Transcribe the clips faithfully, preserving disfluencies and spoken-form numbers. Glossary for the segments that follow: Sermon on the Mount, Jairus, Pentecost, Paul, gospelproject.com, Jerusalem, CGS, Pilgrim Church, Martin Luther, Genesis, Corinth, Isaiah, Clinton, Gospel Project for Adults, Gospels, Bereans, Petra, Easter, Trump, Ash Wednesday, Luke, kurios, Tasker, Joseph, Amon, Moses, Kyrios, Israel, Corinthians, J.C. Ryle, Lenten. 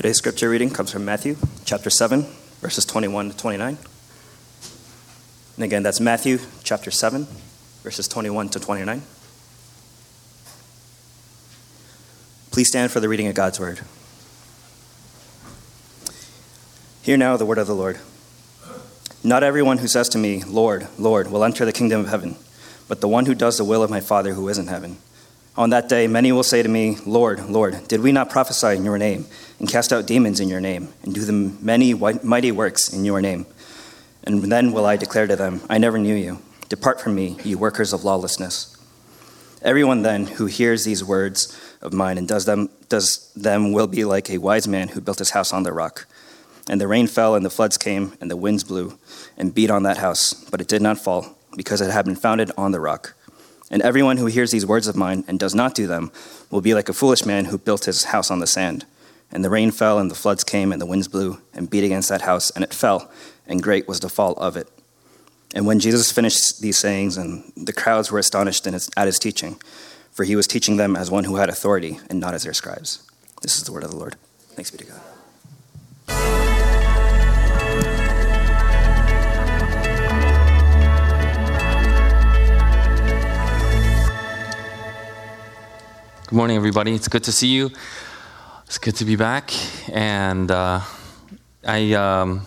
Today's scripture reading comes from Matthew chapter seven, verses twenty-one to twenty-nine. And again, that's Matthew chapter seven, verses twenty-one to twenty-nine. Please stand for the reading of God's word. Hear now the word of the Lord. Not everyone who says to me, Lord, Lord, will enter the kingdom of heaven, but the one who does the will of my Father who is in heaven. On that day, many will say to me, Lord, Lord, did we not prophesy in your name, and cast out demons in your name, and do the many mighty works in your name? And then will I declare to them, I never knew you. Depart from me, you workers of lawlessness. Everyone then who hears these words of mine and does them, does them will be like a wise man who built his house on the rock. And the rain fell, and the floods came, and the winds blew, and beat on that house, but it did not fall, because it had been founded on the rock. And everyone who hears these words of mine and does not do them will be like a foolish man who built his house on the sand. And the rain fell, and the floods came, and the winds blew, and beat against that house, and it fell, and great was the fall of it. And when Jesus finished these sayings, and the crowds were astonished at his teaching, for he was teaching them as one who had authority, and not as their scribes. This is the word of the Lord. Thanks be to God. Good morning, everybody. It's good to see you. It's good to be back. And uh, I, um,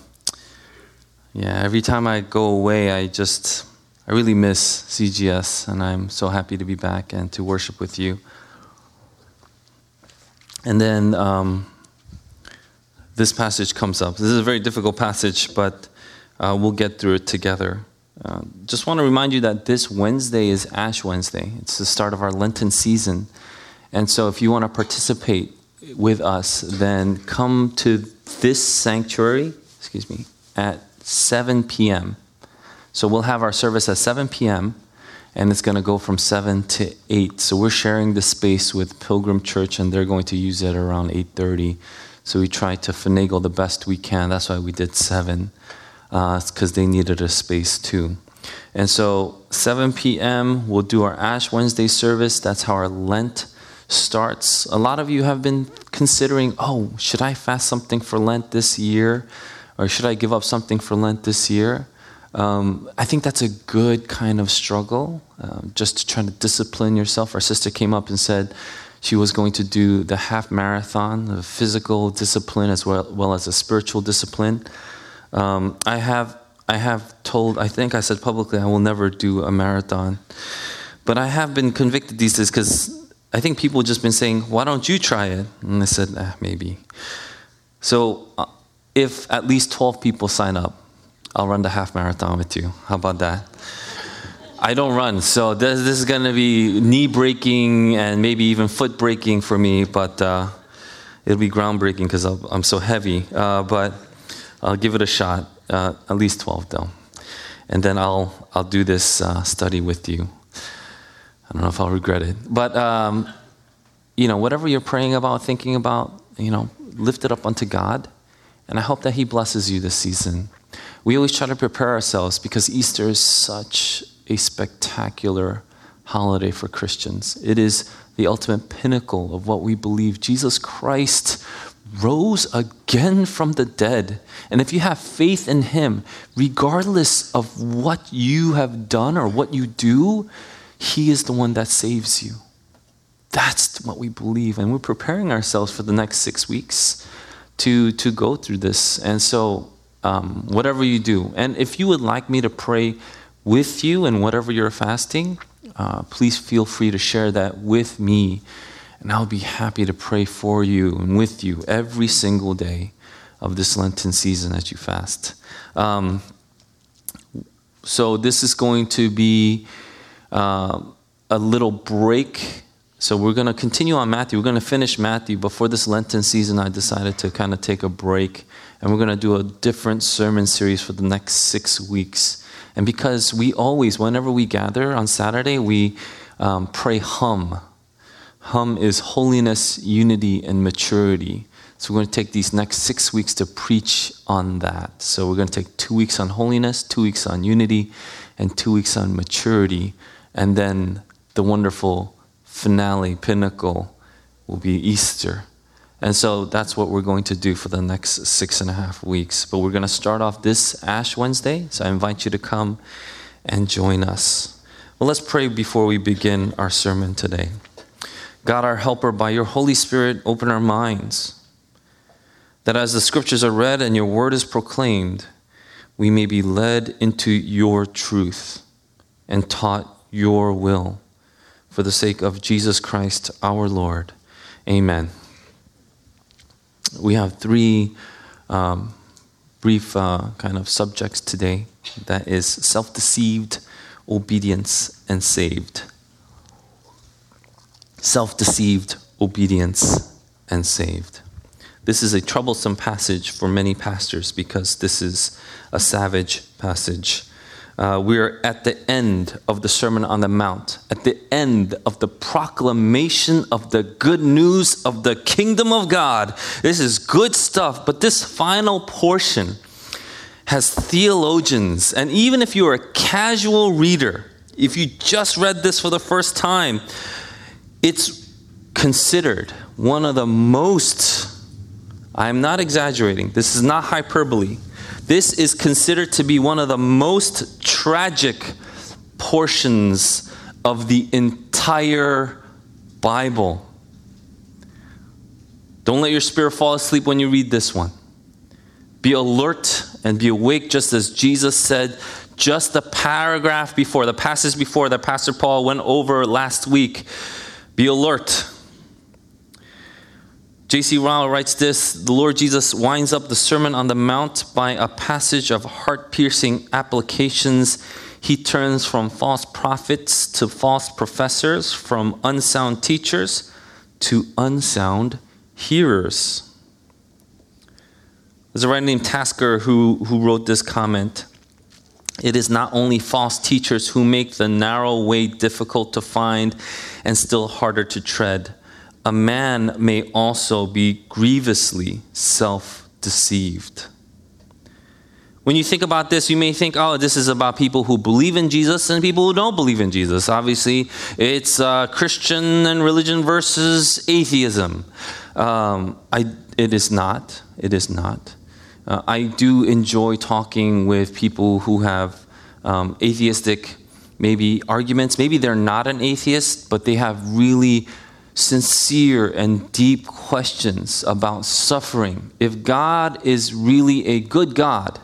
yeah, every time I go away, I just, I really miss C G S, and I'm so happy to be back and to worship with you. And then um, this passage comes up. This is a very difficult passage, but uh, we'll get through it together. Uh, just want to remind you that this Wednesday is Ash Wednesday. It's the start of our Lenten season. And so if you want to participate with us, then come to this sanctuary, excuse me, at seven p.m. So we'll have our service at seven p.m., and it's going to go from seven to eight. So we're sharing the space with Pilgrim Church, and they're going to use it around eight thirty. So we try to finagle the best we can. That's why we did seven, because uh, they needed a space too. And so seven p.m., we'll do our Ash Wednesday service. That's how our Lent starts. A lot of you have been considering, oh, should I fast something for Lent this year? Or should I give up something for Lent this year? Um, I think that's a good kind of struggle, uh, just to try to discipline yourself. Our sister came up and said she was going to do the half marathon, the physical discipline as well, well as a spiritual discipline. Um, I have I have told, I think I said publicly, I will never do a marathon. But I have been convicted these days because I think people have just been saying, why don't you try it? And I said, ah, maybe. So uh, if at least twelve people sign up, I'll run the half marathon with you. How about that? I don't run, so this, this is going to be knee-breaking and maybe even foot-breaking for me, but uh, it'll be ground-breaking because I'm so heavy. Uh, but I'll give it a shot, uh, at least twelve, though. And then I'll, I'll do this uh, study with you. I don't know if I'll regret it. But, um, you know, whatever you're praying about, thinking about, you know, lift it up unto God. And I hope that he blesses you this season. We always try to prepare ourselves because Easter is such a spectacular holiday for Christians. It is the ultimate pinnacle of what we believe. Jesus Christ rose again from the dead. And if you have faith in him, regardless of what you have done or what you do, he is the one that saves you. That's what we believe. And we're preparing ourselves for the next six weeks to, to go through this. And so um, whatever you do, and if you would like me to pray with you in whatever you're fasting, uh, please feel free to share that with me. And I'll be happy to pray for you and with you every single day of this Lenten season as you fast. Um, so this is going to be Uh, a little break. So we're going to continue on Matthew. We're going to finish Matthew. Before this Lenten season, I decided to kind of take a break. And we're going to do a different sermon series for the next six weeks. And because we always, whenever we gather on Saturday, we um, pray hum. Hum is holiness, unity, and maturity. So we're going to take these next six weeks to preach on that. So we're going to take two weeks on holiness, two weeks on unity, and two weeks on maturity. And then the wonderful finale, pinnacle, will be Easter. And so that's what we're going to do for the next six and a half weeks. But we're going to start off this Ash Wednesday. So I invite you to come and join us. Well, let's pray before we begin our sermon today. God, our helper, by your Holy Spirit, open our minds, that as the scriptures are read and your word is proclaimed, we may be led into your truth and taught your will, for the sake of Jesus Christ, our Lord. Amen. We have three um, brief uh, kind of subjects today. That is self-deceived, obedience, and saved. Self-deceived, obedience, and saved. This is a troublesome passage for many pastors because this is a savage passage. Uh, we are at the end of the Sermon on the Mount, at the end of the proclamation of the good news of the kingdom of God. This is good stuff, but this final portion has theologians, and even if you are a casual reader, if you just read this for the first time, it's considered one of the most, I'm not exaggerating, this is not hyperbole, this is considered to be one of the most tragic portions of the entire Bible. Don't let your spirit fall asleep when you read this one. Be alert and be awake, just as Jesus said, just the paragraph before, the passage before that Pastor Paul went over last week. Be alert. J C Ryle writes this: the Lord Jesus winds up the Sermon on the Mount by a passage of heart-piercing applications. He turns from false prophets to false professors, from unsound teachers to unsound hearers. There's a writer named Tasker who, who wrote this comment. It is not only false teachers who make the narrow way difficult to find and still harder to tread. A man may also be grievously self-deceived. When you think about this, you may think, oh, this is about people who believe in Jesus and people who don't believe in Jesus. Obviously, it's uh, Christian and religion versus atheism. Um, I, it is not. It is not. Uh, I do enjoy talking with people who have um, atheistic maybe arguments. Maybe they're not an atheist, but they have really sincere and deep questions about suffering. If God is really a good God,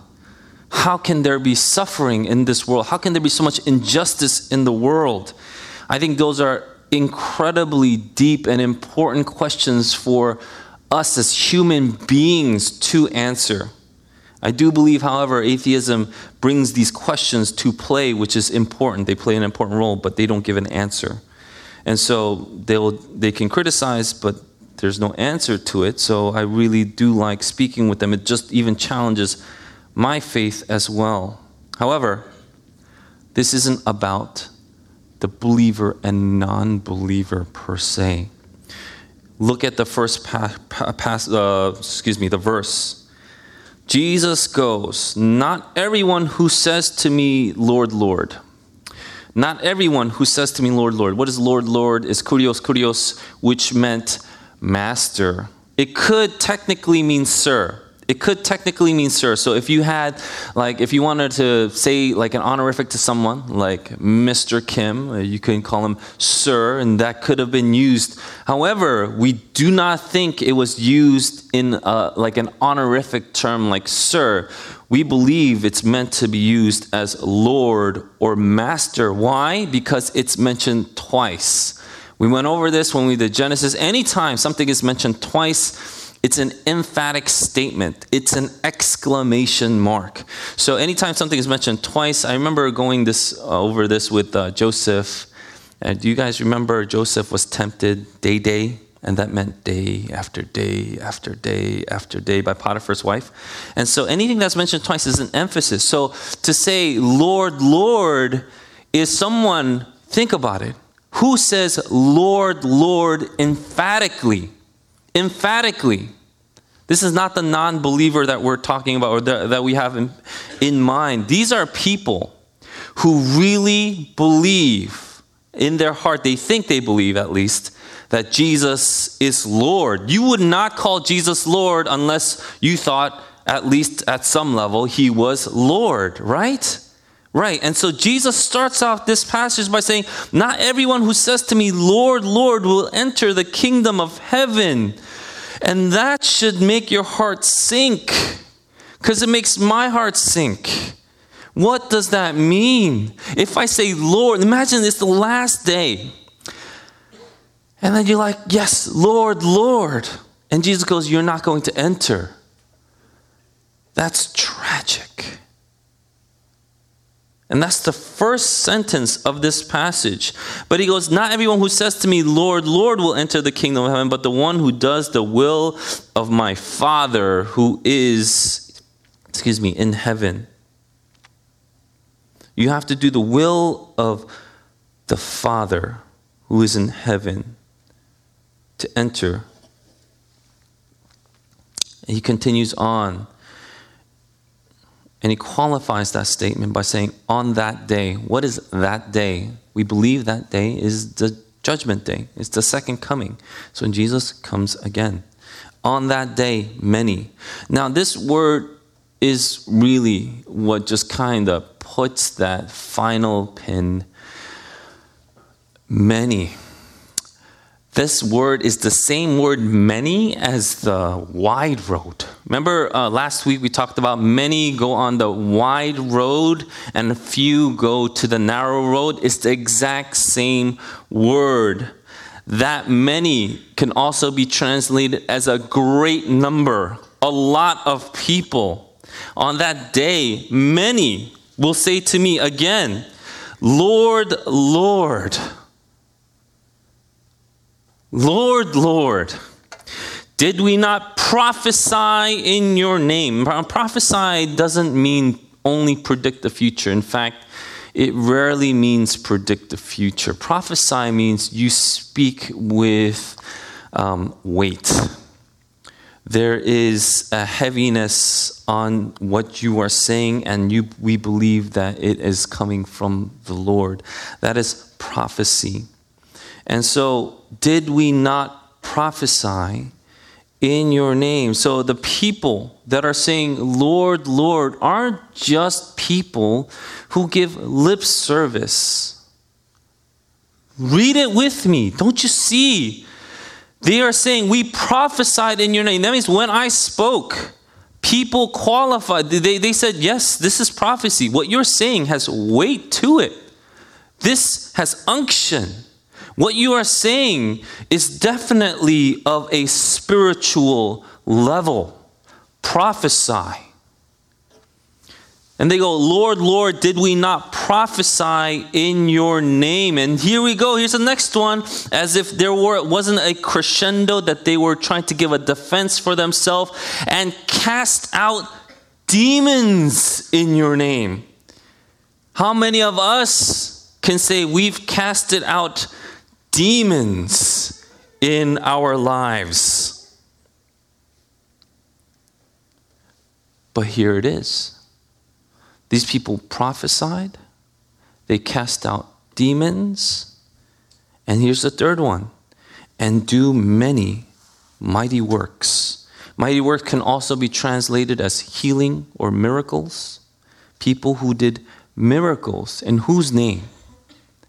how can there be suffering in this world? How can there be so much injustice in the world? I think those are incredibly deep and important questions for us as human beings to answer. I do believe, however, atheism brings these questions to play, which is important. They play an important role, but they don't give an answer. And so they'll, they can criticize, but there's no answer to it. So I really do like speaking with them. It just even challenges my faith as well. However, this isn't about the believer and non-believer per se. Look at the first pa- pa- pa- uh, excuse me, the verse. Jesus goes, "Not everyone who says to me, Lord, Lord." Not everyone who says to me, Lord, Lord. What is Lord, Lord? Is kurios, kurios, which meant master. It could technically mean sir. It could technically mean sir. So if you had, like, if you wanted to say, like, an honorific to someone, like Mister Kim, you could call him sir, and that could have been used. However, we do not think it was used in, a, like, an honorific term like sir. We believe it's meant to be used as Lord or Master. Why? Because it's mentioned twice. We went over this when we did Genesis. Anytime something is mentioned twice, it's an emphatic statement. It's an exclamation mark. So anytime something is mentioned twice, I remember going this uh, over this with uh, Joseph. And uh, do you guys remember Joseph was tempted day, day? And that meant day after day after day after day by Potiphar's wife. And so anything that's mentioned twice is an emphasis. So to say, Lord, Lord, is someone, think about it, who says Lord, Lord emphatically. Emphatically, this is not the non-believer that we're talking about or the, that we have in, in mind. These are people who really believe in their heart, they think they believe at least, that Jesus is Lord. You would not call Jesus Lord unless you thought, at least at some level, he was Lord, right? Right. And so Jesus starts out this passage by saying, not everyone who says to me, Lord, Lord, will enter the kingdom of heaven. And that should make your heart sink, because it makes my heart sink. What does that mean? If I say, Lord, imagine it's the last day. And then you're like, yes, Lord, Lord. And Jesus goes, you're not going to enter. That's tragic. And that's the first sentence of this passage. But he goes, not everyone who says to me, Lord, Lord, will enter the kingdom of heaven, but the one who does the will of my Father who is, excuse me, in heaven. You have to do the will of the Father who is in heaven to enter. And he continues on. And he qualifies that statement by saying, on that day. What is that day? We believe that day is the judgment day. It's the second coming. So when Jesus comes again. On that day, many. Now this word is really what just kind of puts that final pin. Many. This word is the same word many as the wide road. Remember uh, last week we talked about many go on the wide road and few go to the narrow road. It's the exact same word. That many can also be translated as a great number, a lot of people. On that day, many will say to me again, Lord, Lord, Lord, Lord, did we not prophesy in your name? Prophesy doesn't mean only predict the future. In fact, it rarely means predict the future. Prophesy means you speak with um, weight. There is a heaviness on what you are saying, and you, we believe that it is coming from the Lord. That is prophecy. And so, did we not prophesy in your name? So the people that are saying, Lord, Lord, aren't just people who give lip service. Read it with me. Don't you see? They are saying, we prophesied in your name. That means when I spoke, people qualified. They, they said, yes, this is prophecy. What you're saying has weight to it. This has unction. What you are saying is definitely of a spiritual level. Prophesy. And they go, Lord, Lord, did we not prophesy in your name? And here we go. Here's the next one. As if there were wasn't a crescendo that they were trying to give a defense for themselves. And cast out demons in your name. How many of us can say we've casted out demons in our lives? But here it is. These people prophesied, they cast out demons, and here's the third one, and do many mighty works. Mighty work can also be translated as healing or miracles. People who did miracles, in whose name?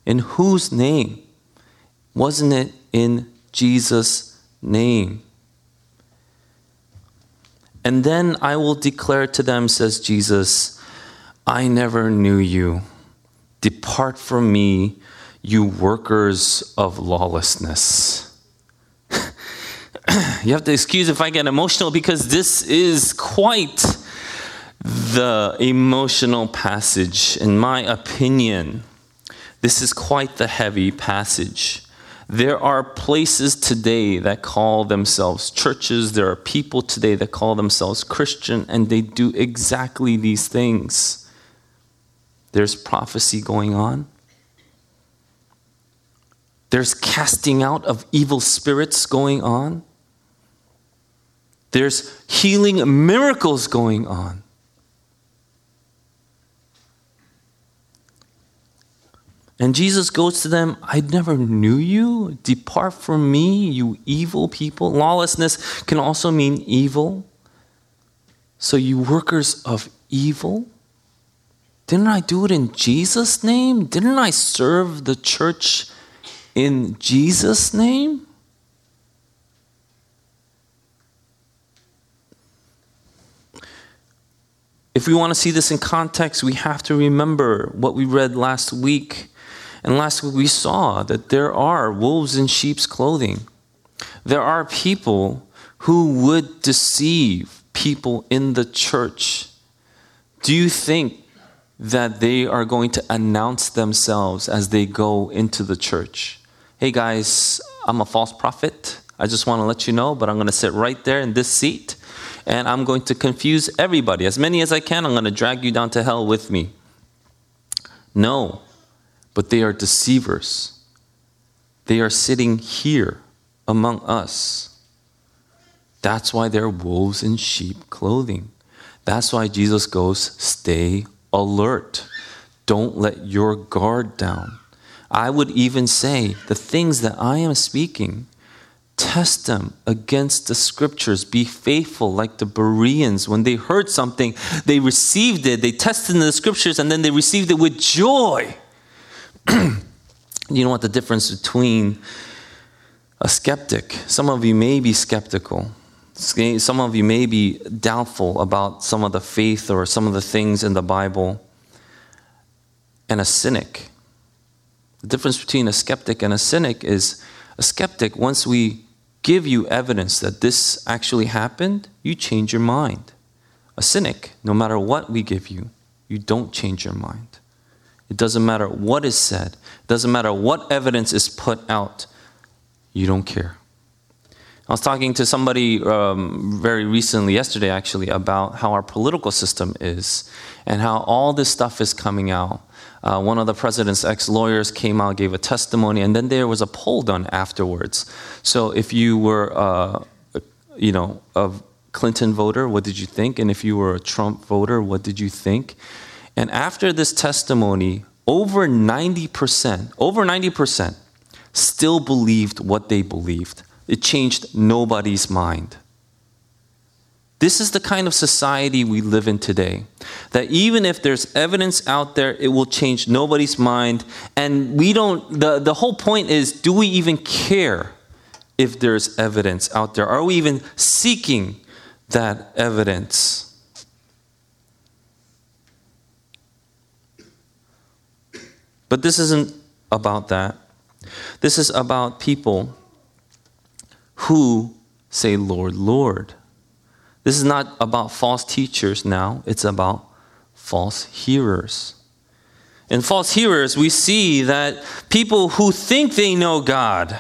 In whose name? Wasn't it in Jesus' name? And then I will declare to them, says Jesus, I never knew you. Depart from me, you workers of lawlessness. You have to excuse if I get emotional, because this is quite the emotional passage, in my opinion. This is quite the heavy passage. There are places today that call themselves churches. There are people today that call themselves Christian, and they do exactly these things. There's prophecy going on. There's casting out of evil spirits going on. There's healing miracles going on. And Jesus goes to them, I never knew you. Depart from me, you evil people. Lawlessness can also mean evil. So you workers of evil, didn't I do it in Jesus' name? Didn't I serve the church in Jesus' name? If we want to see this in context, we have to remember what we read last week. And last week we saw that there are wolves in sheep's clothing. There are people who would deceive people in the church. Do you think that they are going to announce themselves as they go into the church? Hey guys, I'm a false prophet. I just want to let you know, but I'm going to sit right there in this seat. And I'm going to confuse everybody. As many as I can, I'm going to drag you down to hell with me. No. But they are deceivers. They are sitting here among us. That's why they're wolves in sheep clothing. That's why Jesus goes, stay alert. Don't let your guard down. I would even say the things that I am speaking, test them against the scriptures. Be faithful like the Bereans. When they heard something, they received it. They tested the scriptures and then they received it with joy. You know what the difference between a skeptic? Some of you may be skeptical. Some of you may be doubtful about some of the faith or some of the things in the Bible. And a cynic. The difference between a skeptic and a cynic is a skeptic, once we give you evidence that this actually happened, you change your mind. A cynic, no matter what we give you, you don't change your mind. It doesn't matter what is said. It doesn't matter what evidence is put out. You don't care. I was talking to somebody um, very recently, yesterday actually, about how our political system is and how all this stuff is coming out. Uh, one of the president's ex-lawyers came out, gave a testimony, and then there was a poll done afterwards. So if you were, uh, you know, a Clinton voter, what did you think? And if you were a Trump voter, what did you think? And after this testimony, over ninety percent, over ninety percent still believed what they believed. It changed nobody's mind. This is the kind of society we live in today, that even if there's evidence out there, it will change nobody's mind. And we don't, the, the whole point is, do we even care if there's evidence out there? Are we even seeking that evidence? But this isn't about that. This is about people who say, Lord, Lord. This is not about false teachers now. It's about false hearers. In false hearers, we see that people who think they know God,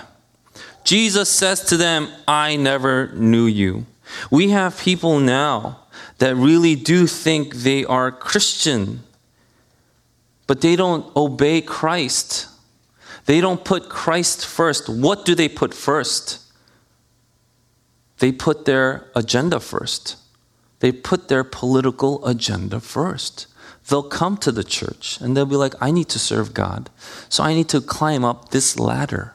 Jesus says to them, I never knew you. We have people now that really do think they are Christian, but they don't obey Christ. They don't put Christ first. What do they put first? They put their agenda first. They put their political agenda first. They'll come to the church and they'll be like, I need to serve God. So I need to climb up this ladder.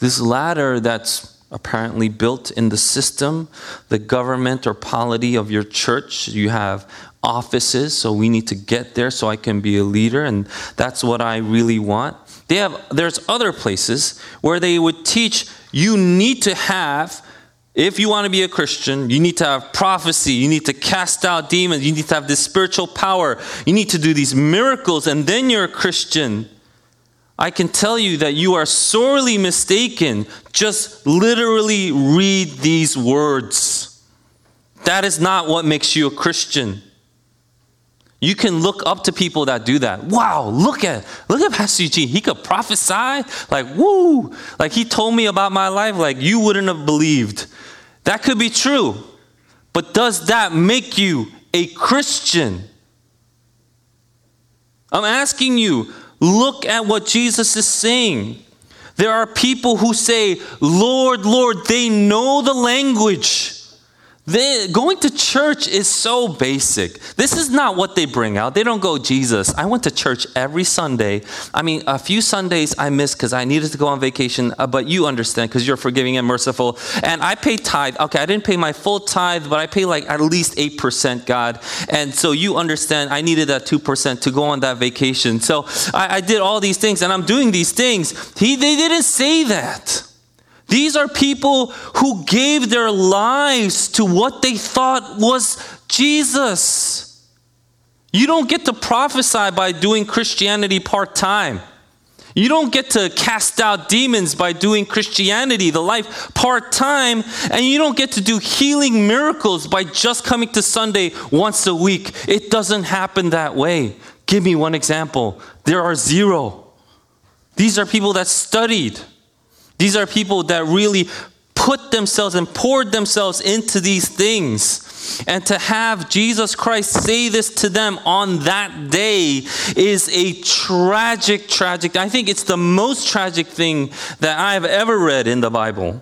This ladder that's apparently built in the system, the government or polity of your church. You have offices, so we need to get there so I can be a leader, and that's what I really want. They have, there's other places where they would teach you need to have, if you want to be a Christian, you need to have prophecy, you need to cast out demons, you need to have this spiritual power, you need to do these miracles, and then you're a Christian. I can tell you that you are sorely mistaken. Just literally read these words. That is not what makes you a Christian. You can look up to people that do that. Wow, look at look at Pastor Eugene. He could prophesy. Like, woo. Like, he told me about my life. Like, you wouldn't have believed. That could be true. But does that make you a Christian? I'm asking you, look at what Jesus is saying. There are people who say, Lord, Lord, they know the language. They, going to church is so basic. This is not what they bring out. They don't go, Jesus, I went to church every Sunday. I mean, a few Sundays I missed because I needed to go on vacation, uh, but you understand because you're forgiving and merciful. And I pay tithe. Okay, I didn't pay my full tithe, but I pay like at least eight percent, God. And so you understand I needed that two percent to go on that vacation. So I, I did all these things, and I'm doing these things. He, they didn't say that. These are people who gave their lives to what they thought was Jesus. You don't get to prophesy by doing Christianity part-time. You don't get to cast out demons by doing Christianity, the life, part-time. And you don't get to do healing miracles by just coming to Sunday once a week. It doesn't happen that way. Give me one example. There are zero. These are people that studied. These are people that really put themselves and poured themselves into these things. And to have Jesus Christ say this to them on that day is a tragic, tragic. I think it's the most tragic thing that I've ever read in the Bible.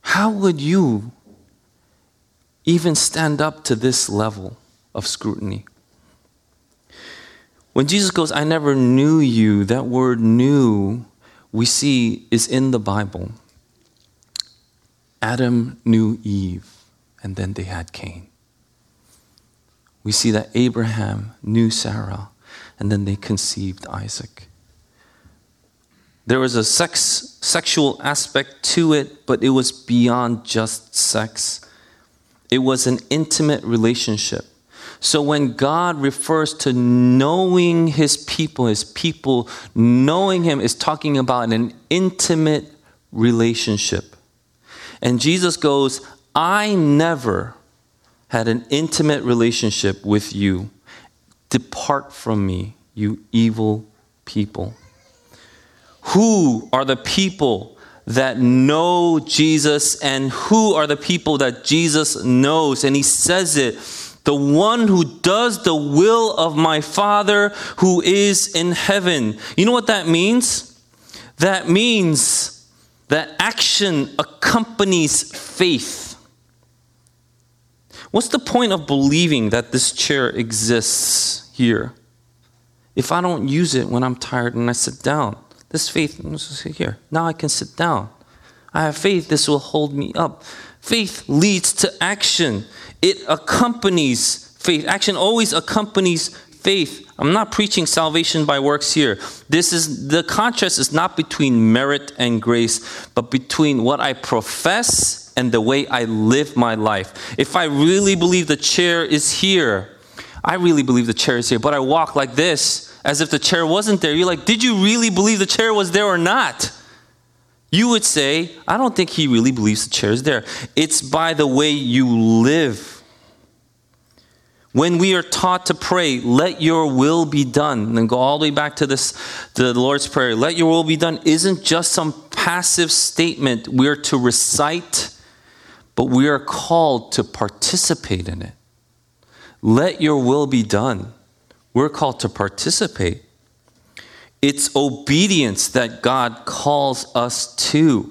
How would you even stand up to this level of scrutiny? When Jesus goes, I never knew you, that word knew, we see is in the Bible. Adam knew Eve, and then they had Cain. We see that Abraham knew Sarah, and then they conceived Isaac. There was a sex, sexual aspect to it, but it was beyond just sex. It was an intimate relationship. So when God refers to knowing his people, his people knowing him is talking about an intimate relationship. And Jesus goes, I never had an intimate relationship with you. Depart from me, you evil people. Who are the people that know Jesus, and who are the people that Jesus knows? And he says it. The one who does the will of my Father who is in heaven. You know what that means? That means that action accompanies faith. What's the point of believing that this chair exists here if I don't use it when I'm tired and I sit down? This faith is here. Now I can sit down. I have faith. This will hold me up. Faith leads to action. It accompanies faith. Action always accompanies faith. I'm not preaching salvation by works here. This is the contrast is not between merit and grace, but between what I profess and the way I live my life. If I really believe the chair is here, I really believe the chair is here, but I walk like this as if the chair wasn't there. You're like, did you really believe the chair was there or not? You would say, I don't think he really believes the chair is there. It's by the way you live. When we are taught to pray, let your will be done. And then go all the way back to this, the Lord's Prayer. Let your will be done isn't just some passive statement we are to recite, but we are called to participate in it. Let your will be done. We're called to participate. It's obedience that God calls us to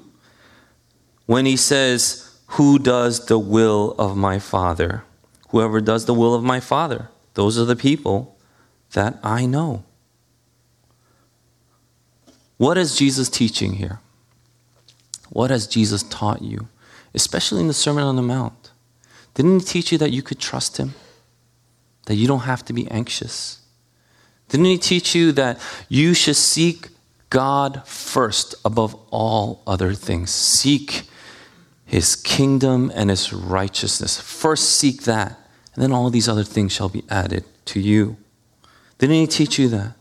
when he says, who does the will of my Father? Whoever does the will of my Father, those are the people that I know. What is Jesus teaching here? What has Jesus taught you? Especially in the Sermon on the Mount. Didn't he teach you that you could trust him? That you don't have to be anxious? Didn't he teach you that you should seek God first above all other things? Seek his kingdom and his righteousness. First seek that, and then all these other things shall be added to you. Didn't he teach you that?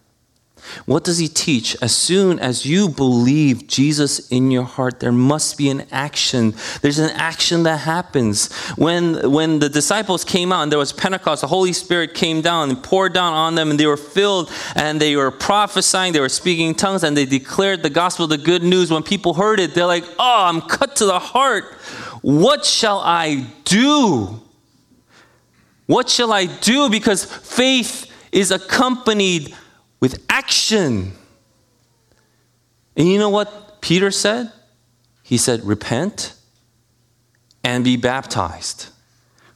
What does he teach? As soon as you believe Jesus in your heart, there must be an action. There's an action that happens. When, when the disciples came out and there was Pentecost, the Holy Spirit came down and poured down on them, and they were filled, and they were prophesying, they were speaking in tongues, and they declared the gospel, the good news. When people heard it, they're like, oh, I'm cut to the heart. What shall I do? What shall I do? Because faith is accompanied with action. And you know what Peter said? He said, repent and be baptized.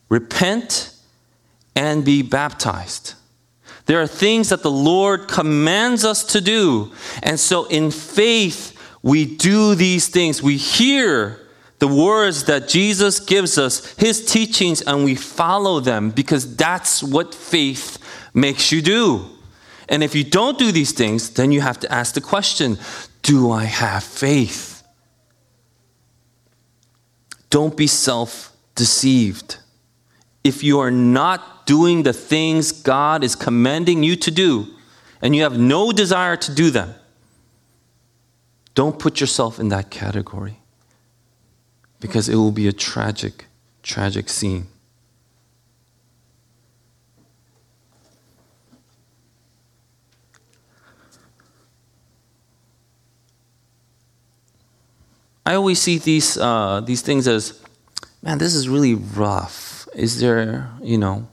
Repent and be baptized. There are things that the Lord commands us to do. And so in faith, we do these things. We hear the words that Jesus gives us, his teachings, and we follow them because that's what faith makes you do. And if you don't do these things, then you have to ask the question, do I have faith? Don't be self-deceived. If you are not doing the things God is commanding you to do, and you have no desire to do them, don't put yourself in that category, because it will be a tragic, tragic scene. I always see these uh, these things as, man, this is really rough. Is there, you know,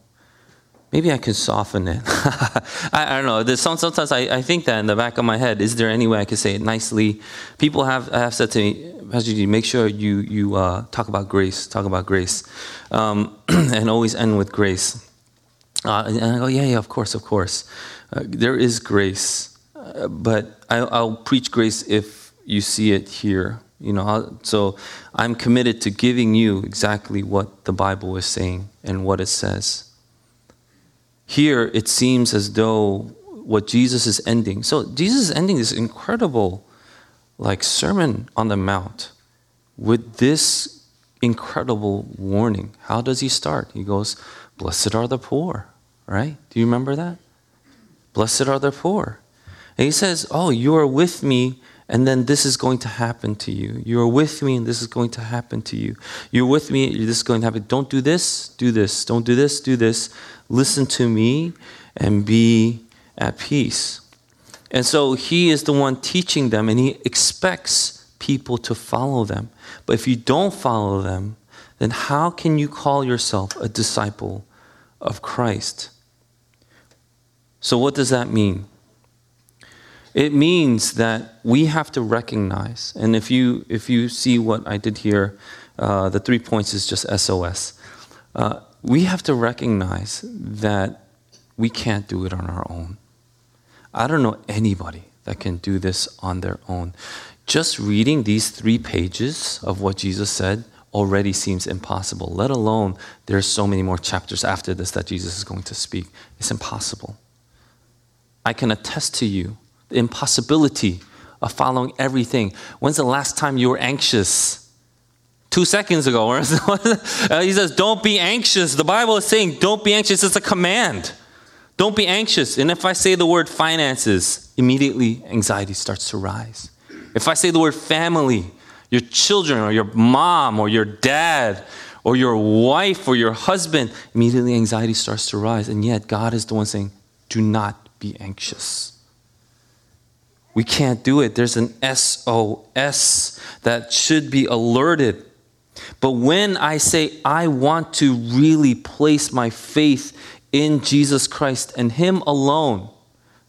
maybe I can soften it. I, I don't know. There's some, sometimes I, I think that in the back of my head. Is there any way I can say it nicely? People have have said to me, Pastor G, make sure you you uh, talk about grace, talk about grace, um, and always end with grace. Uh, and I go, yeah, yeah, of course, of course. Uh, there is grace, uh, but I, I'll preach grace if you see it here. You know, so I'm committed to giving you exactly what the Bible is saying and what it says. Here, it seems as though what Jesus is ending. So Jesus is ending this incredible, like, Sermon on the Mount with this incredible warning. How does he start? He goes, blessed are the poor, right? Do you remember that? Blessed are the poor. And he says, oh, you are with me. And then this is going to happen to you. You're with me, and this is going to happen to you. You're with me, this is going to happen. Don't do this, do this. Don't do this, do this. Listen to me and be at peace. And so he is the one teaching them, and he expects people to follow them. But if you don't follow them, then how can you call yourself a disciple of Christ? So what does that mean? It means that we have to recognize, and if you if you see what I did here, uh, the three points is just S O S. Uh, we have to recognize that we can't do it on our own. I don't know anybody that can do this on their own. Just reading these three pages of what Jesus said already seems impossible, let alone there are so many more chapters after this that Jesus is going to speak. It's impossible. I can attest to you the impossibility of following everything. When's the last time you were anxious? Two seconds ago. He says, don't be anxious. The Bible is saying, don't be anxious. It's a command. Don't be anxious. And if I say the word finances, immediately anxiety starts to rise. If I say the word family, your children or your mom or your dad or your wife or your husband, immediately anxiety starts to rise. And yet God is the one saying, do not be anxious. We can't do it. There's an S O S that should be alerted. But when I say I want to really place my faith in Jesus Christ and him alone,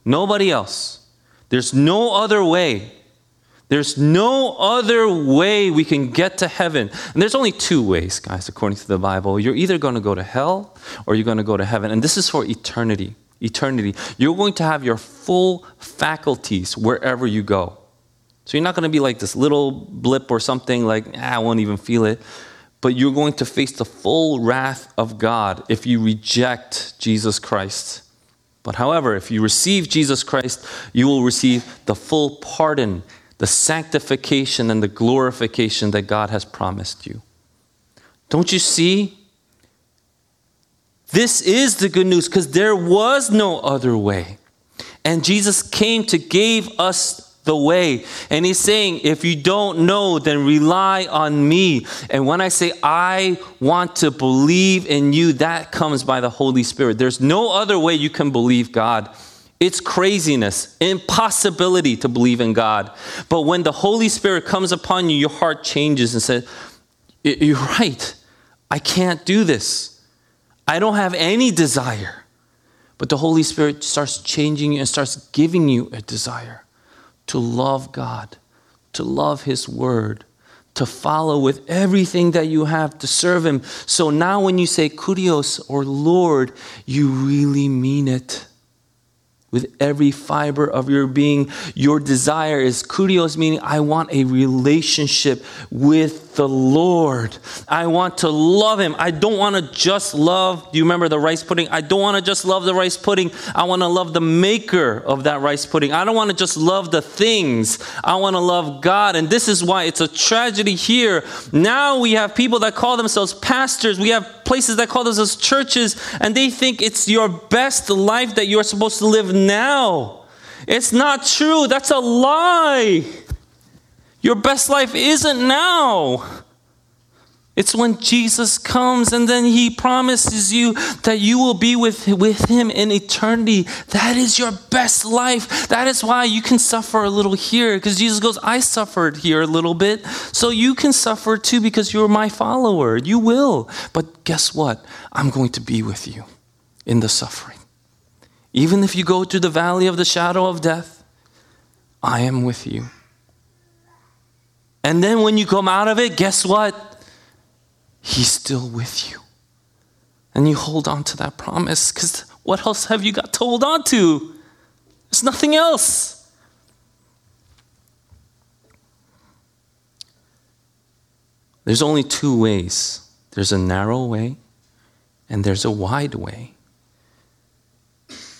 nobody else, there's no other way. There's no other way we can get to heaven. And there's only two ways, guys, according to the Bible. You're either going to go to hell or you're going to go to heaven. And this is for eternity. Eternity. You're going to have your full faculties wherever you go. So you're not going to be like this little blip or something like, ah, I won't even feel it. But you're going to face the full wrath of God if you reject Jesus Christ. But however, if you receive Jesus Christ, you will receive the full pardon, the sanctification, and the glorification that God has promised you. Don't you see? This is the good news, because there was no other way. And Jesus came to give us the way. And he's saying, if you don't know, then rely on me. And when I say, I want to believe in you, that comes by the Holy Spirit. There's no other way you can believe God. It's craziness, impossibility to believe in God. But when the Holy Spirit comes upon you, your heart changes and says, you're right, I can't do this. I don't have any desire. But the Holy Spirit starts changing you and starts giving you a desire to love God, to love his word, to follow with everything that you have, to serve him. So now when you say Kyrios or Lord, you really mean it. With every fiber of your being, your desire is Kyrios, meaning I want a relationship with the Lord. I want to love him. I don't want to just love, do you remember the rice pudding? I don't want to just love the rice pudding. I want to love the maker of that rice pudding. I don't want to just love the things. I want to love God. And this is why it's a tragedy here. Now we have people that call themselves pastors. We have places that call themselves churches. And they think it's your best life that you're supposed to live now. It's not true. That's a lie. Your best life isn't now. It's when Jesus comes and then he promises you that you will be with, with him in eternity. That is your best life. That is why you can suffer a little here, because Jesus goes, I suffered here a little bit. So you can suffer too because you're my follower. You will. But guess what? I'm going to be with you in the suffering. Even if you go through the valley of the shadow of death, I am with you. And then when you come out of it, guess what? He's still with you. And you hold on to that promise, because what else have you got to hold on to? There's nothing else. There's only two ways. There's a narrow way and there's a wide way.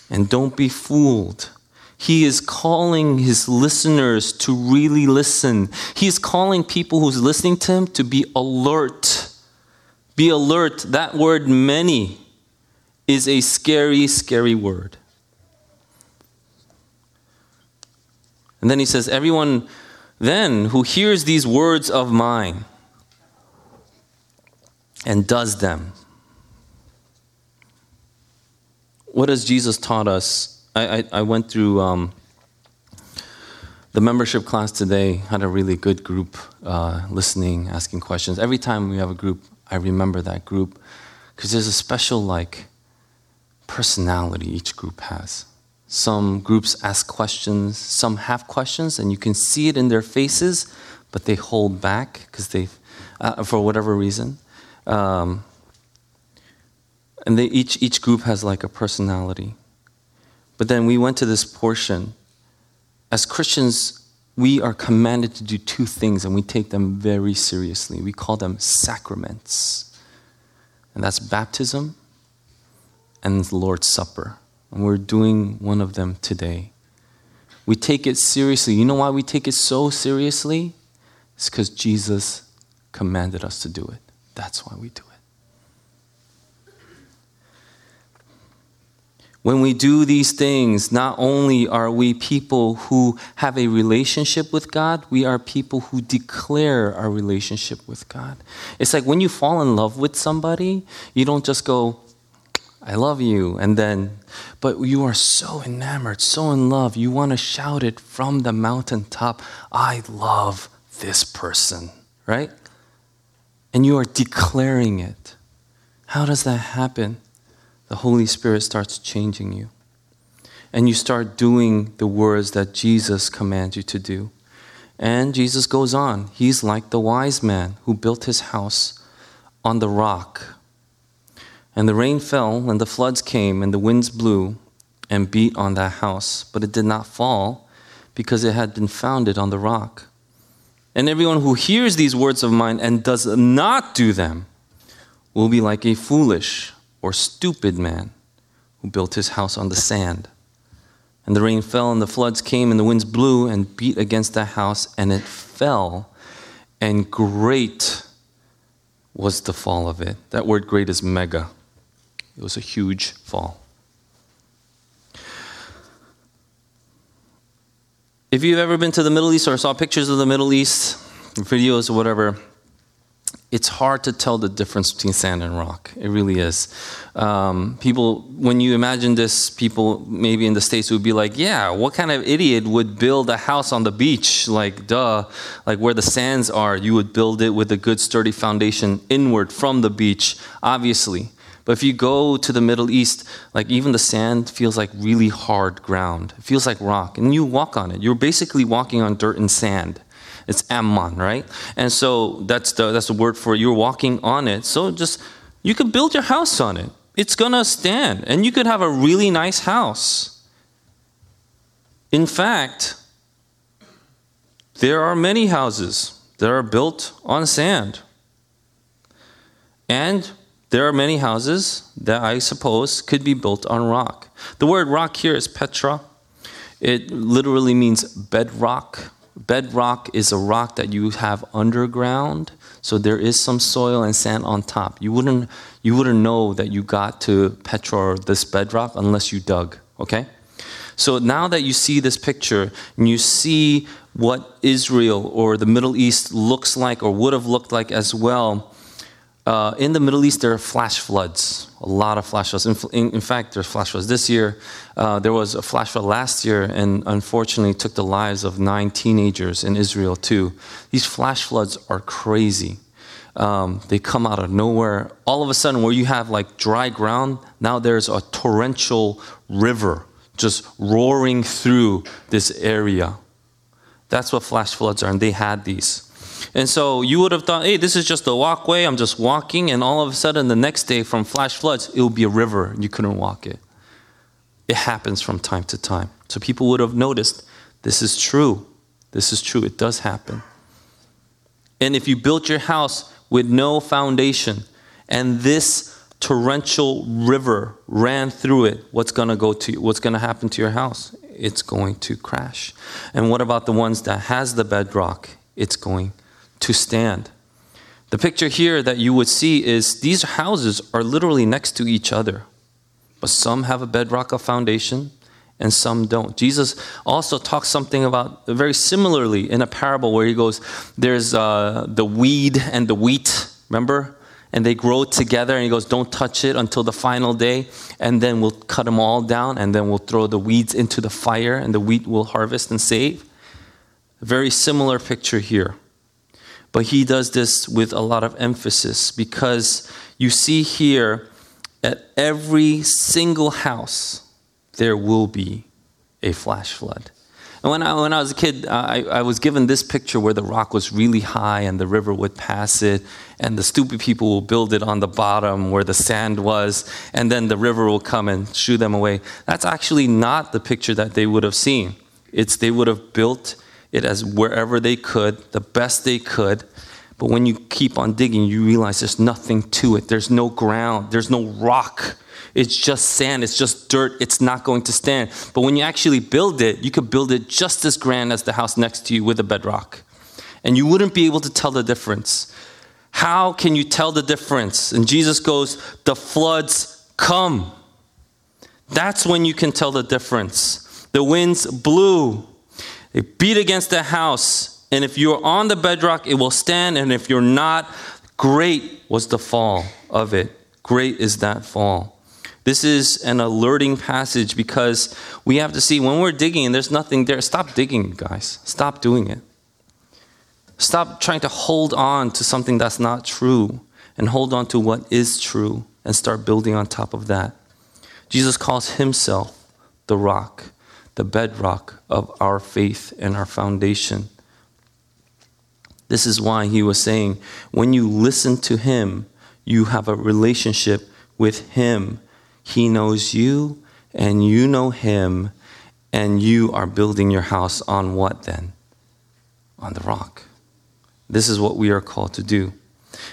And don't be fooled. He is calling his listeners to really listen. He is calling people who's listening to him to be alert. Be alert. That word many is a scary, scary word. And then he says, everyone then who hears these words of mine and does them. What has Jesus taught us? I, I, I went through um, the membership class today, had a really good group uh, listening, asking questions. Every time we have a group, I remember that group because there's a special like personality each group has. Some groups ask questions, some have questions, and you can see it in their faces, but they hold back because they, uh, for whatever reason. Um, And they, each each group has like a personality. But then we went to this portion. As Christians, we are commanded to do two things, and we take them very seriously. We call them sacraments. And that's baptism and the Lord's Supper. And we're doing one of them today. We take it seriously. You know why we take it so seriously? It's because Jesus commanded us to do it. That's why we do it. When we do these things, not only are we people who have a relationship with God, we are people who declare our relationship with God. It's like when you fall in love with somebody, you don't just go, I love you, and then, but you are so enamored, so in love, you want to shout it from the mountaintop, I love this person, right? And you are declaring it. How does that happen? The Holy Spirit starts changing you. And you start doing the words that Jesus commands you to do. And Jesus goes on. He's like the wise man who built his house on the rock. And the rain fell, and the floods came, and the winds blew and beat on that house. But it did not fall, because it had been founded on the rock. And everyone who hears these words of mine and does not do them will be like a foolish or stupid man who built his house on the sand. And the rain fell, and the floods came, and the winds blew and beat against that house, and it fell, and great was the fall of it. That word great is mega. It was a huge fall. If you've ever been to the Middle East or saw pictures of the Middle East, videos or whatever, it's hard to tell the difference between sand and rock. It really is. Um, people, when you imagine this, people maybe in the States would be like, yeah, what kind of idiot would build a house on the beach? Like, duh. Like where the sands are, you would build it with a good sturdy foundation inward from the beach, obviously. But if you go to the Middle East, like even the sand feels like really hard ground. It feels like rock. And you walk on it. You're basically walking on dirt and sand. It's Amon, right? And so that's the that's the word for you're walking on it. So just, you could build your house on it. It's going to stand. And you could have a really nice house. In fact, there are many houses that are built on sand. And there are many houses that I suppose could be built on rock. The word rock here is Petra. It literally means bedrock. Bedrock is a rock that you have underground, so there is some soil and sand on top. You wouldn't you wouldn't know that you got to Petra or this bedrock unless you dug, okay? So now that you see this picture and you see what Israel or the Middle East looks like or would have looked like as well, uh, in the Middle East there are flash floods, a lot of flash floods. In, in, in fact, there's flash floods this year. Uh, there was a flash flood last year and unfortunately took the lives of nine teenagers in Israel too. These flash floods are crazy. Um, they come out of nowhere. All of a sudden where you have like dry ground, now there's a torrential river just roaring through this area. That's what flash floods are, and they had these. And so you would have thought, hey, this is just a walkway, I'm just walking, and all of a sudden the next day from flash floods, it would be a river, and you couldn't walk it. It happens from time to time. So people would have noticed, this is true. This is true, it does happen. And if you built your house with no foundation, and this torrential river ran through it, what's going to go to what's going to happen to your house? It's going to crash. And what about the ones that has the bedrock? It's going to stand. The picture here that you would see is these houses are literally next to each other, but some have a bedrock of foundation and some don't. Jesus also talks something about very similarly in a parable where he goes, there's uh, the weed and the wheat, remember? And they grow together, and he goes, don't touch it until the final day, and then we'll cut them all down, and then we'll throw the weeds into the fire, and the wheat will harvest and save. Very similar picture here. But he does this with a lot of emphasis, because you see here, at every single house, there will be a flash flood. And when I, when I was a kid, I, I was given this picture where the rock was really high and the river would pass it, and the stupid people will build it on the bottom where the sand was, and then the river will come and shoo them away. That's actually not the picture that they would have seen. It's they would have built it as wherever they could, the best they could. But when you keep on digging, you realize there's nothing to it. There's no ground. There's no rock. It's just sand, it's just dirt, it's not going to stand. But when you actually build it, you could build it just as grand as the house next to you with a bedrock. And you wouldn't be able to tell the difference. How can you tell the difference? And Jesus goes, the floods come. That's when you can tell the difference. The winds blew. They beat against the house. And if you're on the bedrock, it will stand. And if you're not, great was the fall of it. Great is that fall. This is an alerting passage because we have to see when we're digging and there's nothing there, stop digging, guys. Stop doing it. Stop trying to hold on to something that's not true and hold on to what is true and start building on top of that. Jesus calls himself the rock, the bedrock of our faith and our foundation. This is why he was saying, when you listen to him, you have a relationship with him. He knows you, and you know him, and you are building your house on what then? On the rock. This is what we are called to do.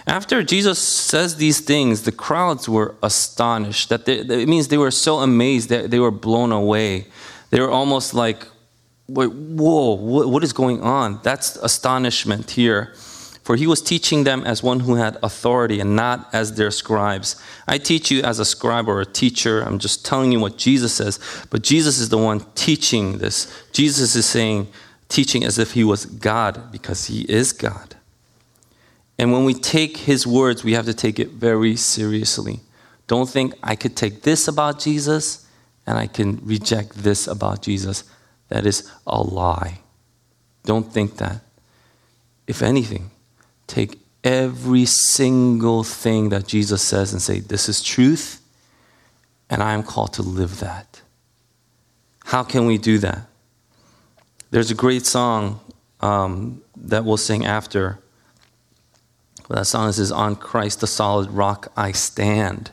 After Jesus says these things, the crowds were astonished. That they, it means they were so amazed that they were blown away. They were almost like, wait, whoa, what is going on? That's astonishment here. For he was teaching them as one who had authority and not as their scribes. I teach you as a scribe or a teacher. I'm just telling you what Jesus says. But Jesus is the one teaching this. Jesus is saying, teaching as if he was God because he is God. And when we take his words, we have to take it very seriously. Don't think I could take this about Jesus and I can reject this about Jesus. That is a lie. Don't think that. If anything, take every single thing that Jesus says and say, this is truth, and I am called to live that. How can we do that? There's a great song um, that we'll sing after. But that song is "On Christ the Solid Rock I Stand."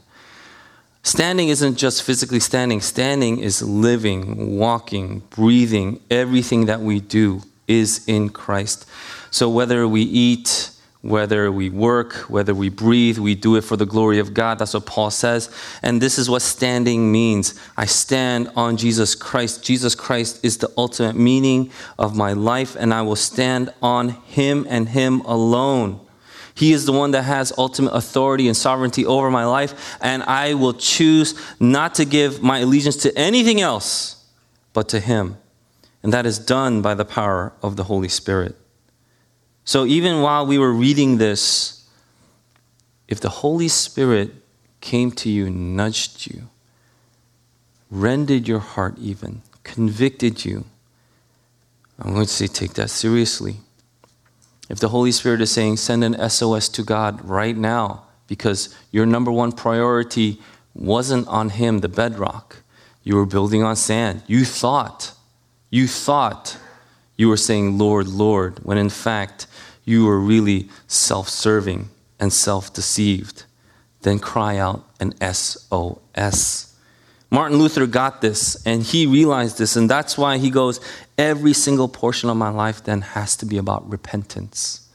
Standing isn't just physically standing. Standing is living, walking, breathing. Everything that we do is in Christ. So whether we eat, whether we work, whether we breathe, we do it for the glory of God. That's what Paul says. And this is what standing means. I stand on Jesus Christ. Jesus Christ is the ultimate meaning of my life, and I will stand on him and him alone. He is the one that has ultimate authority and sovereignty over my life, and I will choose not to give my allegiance to anything else but to him. And that is done by the power of the Holy Spirit. So even while we were reading this, if the Holy Spirit came to you, nudged you, rendered your heart even, convicted you, I'm going to say take that seriously. If the Holy Spirit is saying, send an S O S to God right now because your number one priority wasn't on him, the bedrock. You were building on sand. You thought, you thought you were saying, Lord, Lord, when in fact you were really self-serving and self-deceived. Then cry out an S O S. Martin Luther got this, and he realized this, and that's why he goes, every single portion of my life then has to be about repentance.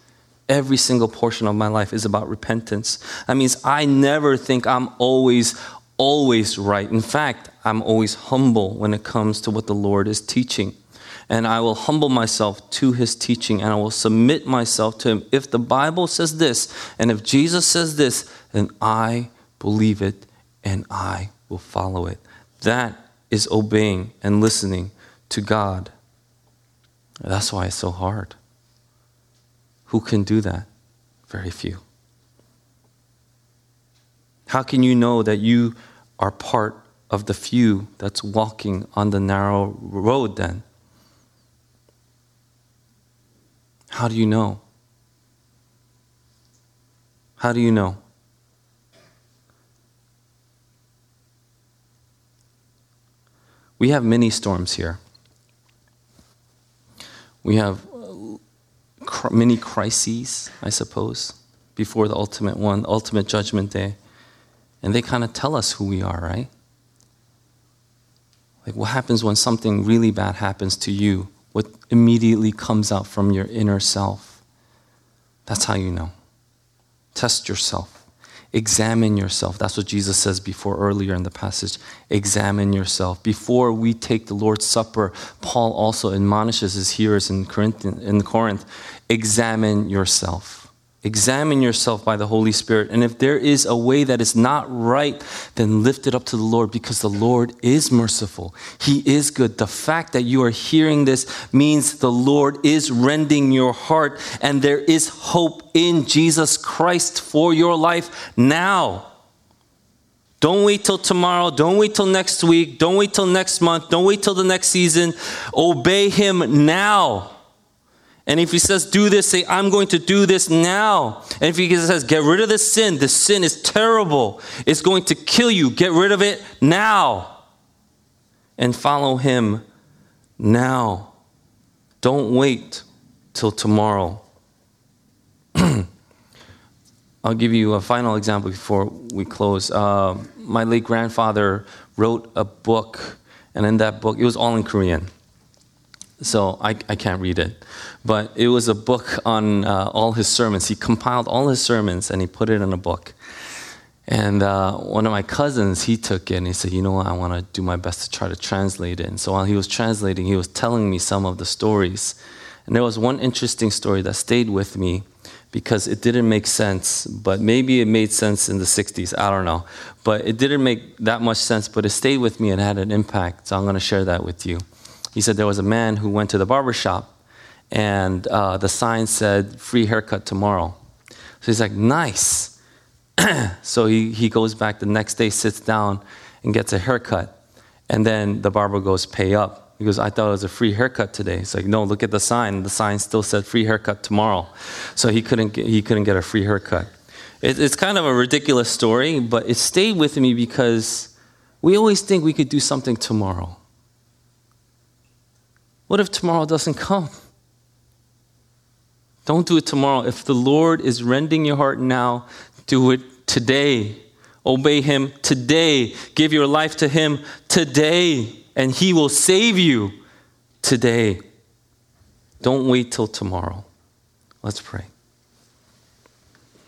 Every single portion of my life is about repentance. That means I never think I'm always, always right. In fact, I'm always humble when it comes to what the Lord is teaching. And I will humble myself to his teaching, and I will submit myself to him. If the Bible says this, and if Jesus says this, then I believe it, and I will follow it. That is obeying and listening to God. That's why it's so hard. Who can do that? Very few. How can you know that you are part of the few that's walking on the narrow road then? How do you know? How do you know? We have many storms here. We have many crises, I suppose, before the ultimate one, ultimate judgment day. And they kind of tell us who we are, right? Like what happens when something really bad happens to you? What immediately comes out from your inner self? That's how you know. Test yourself. Examine yourself. That's what Jesus says before earlier in the passage. Examine yourself. Before we take the Lord's Supper, Paul also admonishes his hearers in Corinth, in Corinth, examine yourself. Examine yourself by the Holy Spirit. And if there is a way that is not right, then lift it up to the Lord, because the Lord is merciful. He is good. The fact that you are hearing this means the Lord is rending your heart, and there is hope in Jesus Christ for your life now. Don't wait till tomorrow. Don't wait till next week. Don't wait till next month. Don't wait till the next season. Obey him now. And if he says, do this, say, I'm going to do this now. And if he says, get rid of this sin, this sin is terrible. It's going to kill you. Get rid of it now. And follow him now. Don't wait till tomorrow. I'll give you a final example before we close. Uh, my late grandfather wrote a book. And in that book, it was all in Korean. So I, I can't read it. But it was a book on uh, all his sermons. He compiled all his sermons and he put it in a book. And uh, one of my cousins, he took it and he said, you know what, I want to do my best to try to translate it. And so while he was translating, he was telling me some of the stories. And there was one interesting story that stayed with me because it didn't make sense. But maybe it made sense in the sixties. I don't know. But it didn't make that much sense. But it stayed with me and had an impact. So I'm going to share that with you. He said there was a man who went to the barbershop, and uh, the sign said, free haircut tomorrow. So he's like, nice. So he, he goes back the next day, sits down, and gets a haircut. And then the barber goes, pay up. He goes, I thought it was a free haircut today. He's like, no, look at the sign. The sign still said free haircut tomorrow. So he couldn't get, he couldn't get a free haircut. It, it's kind of a ridiculous story, but it stayed with me because we always think we could do something tomorrow. What if tomorrow doesn't come? Don't do it tomorrow. If the Lord is rending your heart now, do it today. Obey him today. Give your life to him today, and he will save you today. Don't wait till tomorrow. Let's pray.